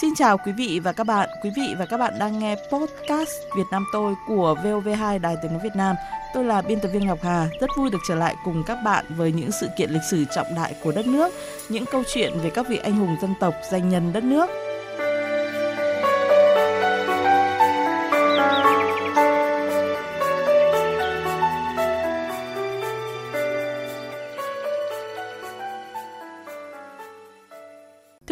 Xin chào quý vị và các bạn. Quý vị và các bạn đang nghe podcast Việt Nam Tôi của VOV2 Đài Tiếng nói Việt Nam. Tôi là biên tập viên Ngọc Hà, rất vui được trở lại cùng các bạn với những sự kiện lịch sử trọng đại của đất nước, những câu chuyện về các vị anh hùng dân tộc, danh nhân đất nước.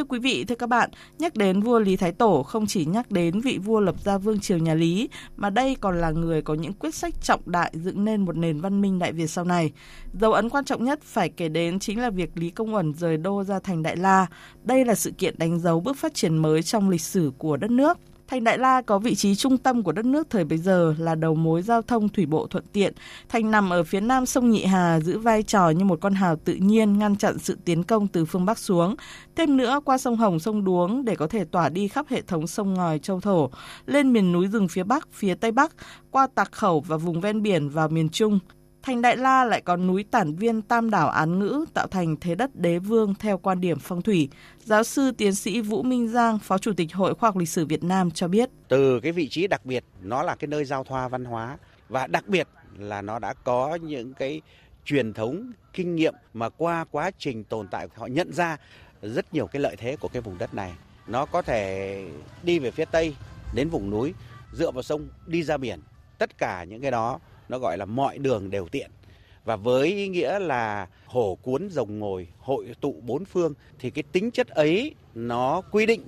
Quý vị, thưa các bạn, nhắc đến vua Lý Thái Tổ không chỉ nhắc đến vị vua lập ra vương triều nhà Lý, mà đây còn là người có những quyết sách trọng đại dựng nên một nền văn minh Đại Việt sau này. Dấu ấn quan trọng nhất phải kể đến chính là việc Lý Công Uẩn rời đô ra thành Đại La. Đây là sự kiện đánh dấu bước phát triển mới trong lịch sử của đất nước. Thành Đại La có vị trí trung tâm của đất nước thời bấy giờ, là đầu mối giao thông thủy bộ thuận tiện. Thành nằm ở phía nam sông Nhị Hà, giữ vai trò như một con hào tự nhiên ngăn chặn sự tiến công từ phương Bắc xuống. Thêm nữa, qua sông Hồng, sông Đuống để có thể tỏa đi khắp hệ thống sông ngòi châu Thổ, lên miền núi rừng phía Bắc, phía Tây Bắc, qua Tạc Khẩu và vùng ven biển vào miền Trung. Thành Đại La lại có núi Tản Viên, Tam Đảo, Án Ngữ, tạo thành thế đất đế vương theo quan điểm phong thủy. Giáo sư tiến sĩ Vũ Minh Giang, Phó Chủ tịch Hội Khoa học Lịch sử Việt Nam cho biết. Từ cái vị trí đặc biệt, nó là cái nơi giao thoa văn hóa, và đặc biệt là nó đã có những cái truyền thống, kinh nghiệm mà qua quá trình tồn tại họ nhận ra rất nhiều cái lợi thế của cái vùng đất này. Nó có thể đi về phía Tây, đến vùng núi, dựa vào sông, đi ra biển, tất cả những cái đó. Nó gọi là mọi đường đều tiện. Và với ý nghĩa là hổ cuốn rồng ngồi, hội tụ bốn phương, thì cái tính chất ấy nó quy định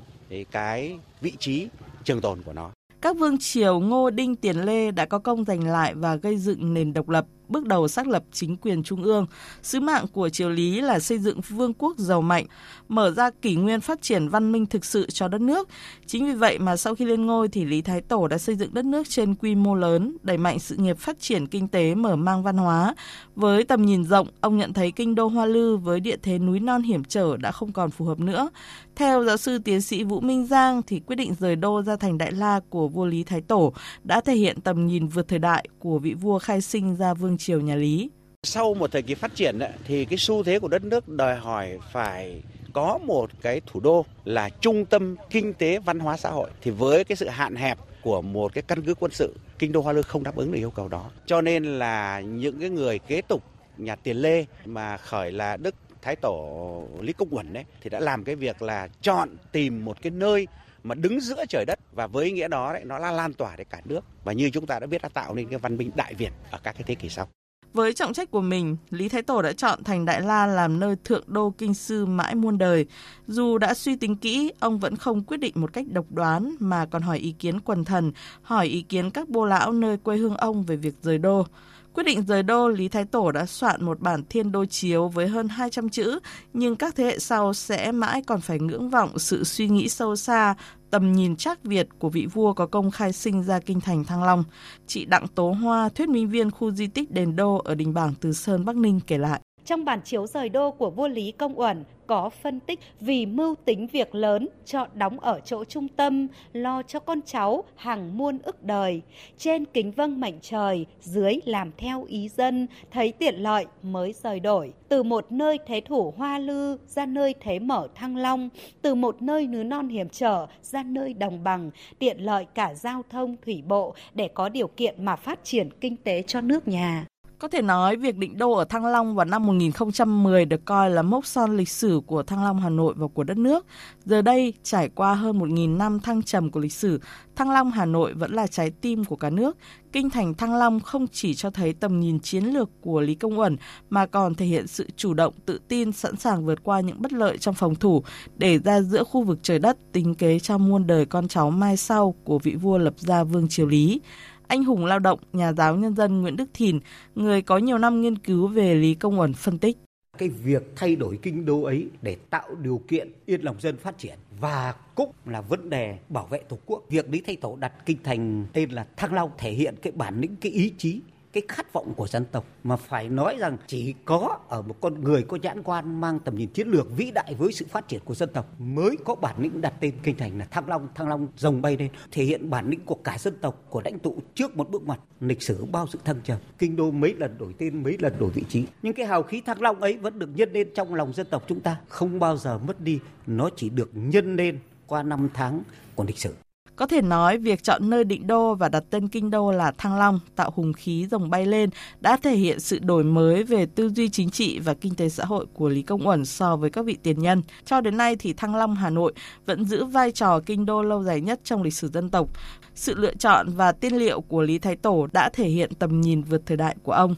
cái vị trí trường tồn của nó. Các vương triều Ngô, Đinh, Tiền, Lê đã có công giành lại và gây dựng nền độc lập, bước đầu xác lập chính quyền trung ương. Sứ mạng của triều Lý là xây dựng vương quốc giàu mạnh, mở ra kỷ nguyên phát triển văn minh thực sự cho đất nước. Chính vì vậy mà sau khi lên ngôi thì Lý Thái Tổ đã xây dựng đất nước trên quy mô lớn, đẩy mạnh sự nghiệp phát triển kinh tế, mở mang văn hóa. Với tầm nhìn rộng, ông nhận thấy kinh đô Hoa Lư với địa thế núi non hiểm trở đã không còn phù hợp nữa. Theo giáo sư tiến sĩ Vũ Minh Giang thì quyết định rời đô ra thành Đại La của vua Lý Thái Tổ đã thể hiện tầm nhìn vượt thời đại của vị vua khai sinh ra vương triều nhà Lý. Sau một thời kỳ phát triển thì cái xu thế của đất nước đòi hỏi phải có một cái thủ đô là trung tâm kinh tế, văn hóa, xã hội. Thì với cái sự hạn hẹp của một cái căn cứ quân sự, kinh đô Hoa Lư không đáp ứng được yêu cầu đó. Cho nên là những cái người kế tục nhà Tiền Lê mà khởi là Đức Thái Tổ Lý Công Uẩn đấy thì đã làm cái việc là chọn tìm một cái nơi mà đứng giữa trời đất, và với ý nghĩa đó đấy, nó là lan tỏa đến cả nước, và như chúng ta đã biết đã tạo nên cái văn minh Đại Việt ở các cái thế kỷ sau. Với trọng trách của mình, Lý Thái Tổ đã chọn thành Đại La làm nơi thượng đô kinh sư mãi muôn đời. Dù đã suy tính kỹ, ông vẫn không quyết định một cách độc đoán mà còn hỏi ý kiến quần thần, hỏi ý kiến các bô lão nơi quê hương ông về việc rời đô. Quyết định rời đô, Lý Thái Tổ đã soạn một bản thiên đô chiếu với hơn 200 chữ, nhưng các thế hệ sau sẽ mãi còn phải ngưỡng vọng sự suy nghĩ sâu xa, tầm nhìn trác Việt của vị vua có công khai sinh ra kinh thành Thăng Long. Chị Đặng Tố Hoa, thuyết minh viên khu di tích Đền Đô ở Đình Bảng, Từ Sơn, Bắc Ninh kể lại. Trong bản chiếu rời đô của vua Lý Công Uẩn có phân tích vì mưu tính việc lớn, chọn đóng ở chỗ trung tâm, lo cho con cháu hàng muôn ức đời. Trên kính vâng mệnh trời, dưới làm theo ý dân, thấy tiện lợi mới rời đổi. Từ một nơi thế thủ Hoa Lư ra nơi thế mở Thăng Long, từ một nơi núi non hiểm trở ra nơi đồng bằng, tiện lợi cả giao thông thủy bộ để có điều kiện mà phát triển kinh tế cho nước nhà. Có thể nói, việc định đô ở Thăng Long vào năm 1010 được coi là mốc son lịch sử của Thăng Long, Hà Nội và của đất nước. Giờ đây, trải qua hơn 1.000 năm thăng trầm của lịch sử, Thăng Long, Hà Nội vẫn là trái tim của cả nước. Kinh thành Thăng Long không chỉ cho thấy tầm nhìn chiến lược của Lý Công Uẩn mà còn thể hiện sự chủ động, tự tin, sẵn sàng vượt qua những bất lợi trong phòng thủ để ra giữa khu vực trời đất tính kế cho muôn đời con cháu mai sau của vị vua lập ra vương triều Lý. Anh hùng lao động, nhà giáo nhân dân Nguyễn Đức Thìn, người có nhiều năm nghiên cứu về Lý Công Uẩn phân tích. Cái việc thay đổi kinh đô ấy để tạo điều kiện yên lòng dân phát triển và cũng là vấn đề bảo vệ Tổ quốc. Việc Lý Thái Tổ đặt kinh thành tên là Thăng Long thể hiện cái bản lĩnh, cái ý chí, cái khát vọng của dân tộc mà phải nói rằng chỉ có ở một con người có nhãn quan mang tầm nhìn chiến lược vĩ đại với sự phát triển của dân tộc mới có bản lĩnh đặt tên kinh thành là Thăng Long. Thăng Long rồng bay lên thể hiện bản lĩnh của cả dân tộc, của lãnh tụ trước một bước ngoặt lịch sử bao sự thăng trầm. Kinh đô mấy lần đổi tên, mấy lần đổi vị trí, nhưng cái hào khí Thăng Long ấy vẫn được nhân lên trong lòng dân tộc chúng ta, không bao giờ mất đi. Nó chỉ được nhân lên qua 5 tháng của lịch sử. Có thể nói, việc chọn nơi định đô và đặt tên kinh đô là Thăng Long, tạo hùng khí rồng bay lên, đã thể hiện sự đổi mới về tư duy chính trị và kinh tế xã hội của Lý Công Uẩn so với các vị tiền nhân. Cho đến nay thì Thăng Long, Hà Nội vẫn giữ vai trò kinh đô lâu dài nhất trong lịch sử dân tộc. Sự lựa chọn và tiên liệu của Lý Thái Tổ đã thể hiện tầm nhìn vượt thời đại của ông.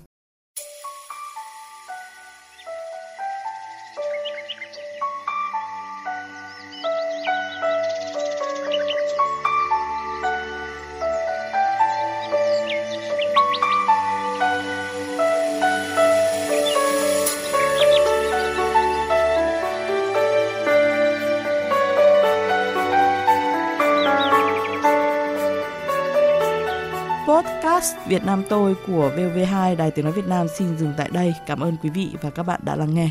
Podcast Việt Nam tôi của VOV2 Đài Tiếng Nói Việt Nam xin dừng tại đây. Cảm ơn quý vị và các bạn đã lắng nghe.